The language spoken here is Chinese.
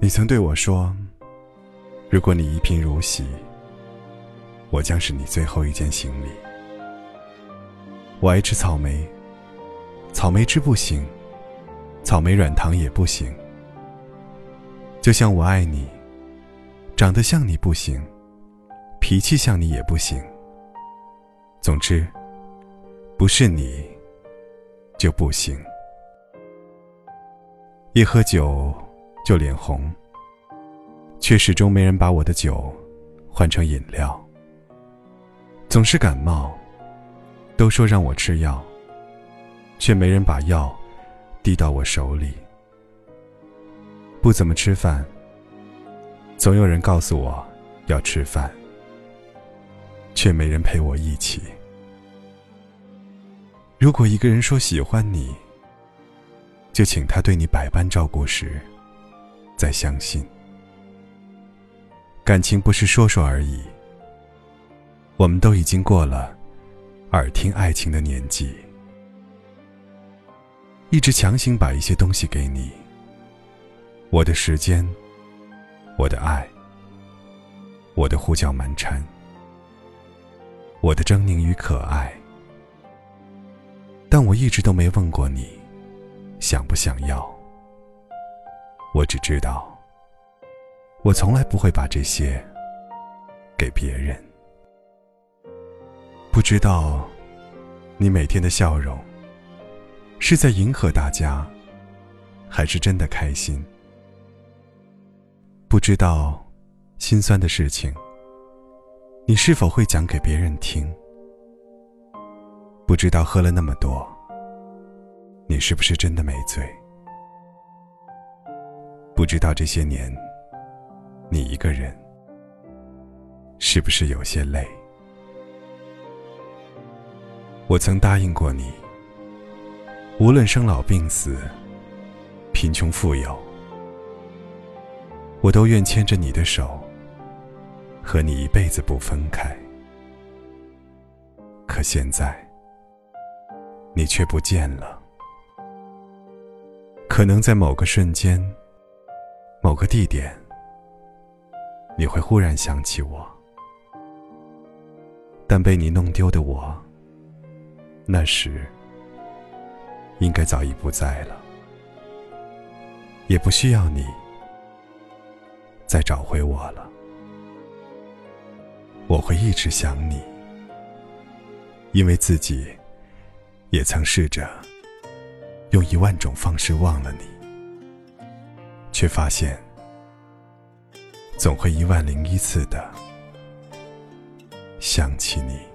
你曾对我说，如果你一贫如洗，我将是你最后一件行李。我爱吃草莓，草莓汁不行，草莓软糖也不行，就像我爱你，长得像你不行，脾气像你也不行。总之，不是你就不行。一喝酒就脸红，却始终没人把我的酒换成饮料。总是感冒，都说让我吃药，却没人把药递到我手里。不怎么吃饭，总有人告诉我要吃饭，却没人陪我一起。如果一个人说喜欢你，就请他对你百般照顾时再相信。感情不是说说而已，我们都已经过了耳听爱情的年纪。一直强行把一些东西给你，我的时间，我的爱，我的胡搅蛮缠，我的狰狞与可爱，但我一直都没问过你想不想要。我只知道，我从来不会把这些给别人。不知道你每天的笑容是在迎合大家，还是真的开心。不知道心酸的事情你是否会讲给别人听。不知道喝了那么多，你是不是真的没醉。不知道这些年你一个人是不是有些累。我曾答应过你，无论生老病死，贫穷富有，我都愿牵着你的手，和你一辈子不分开。可现在你却不见了。可能在某个瞬间，某个地点，你会忽然想起我，但被你弄丢的我，那时应该早已不在了，也不需要你再找回我了。我会一直想你，因为自己也曾试着用10000种方式忘了你，却发现总会10001次的想起你。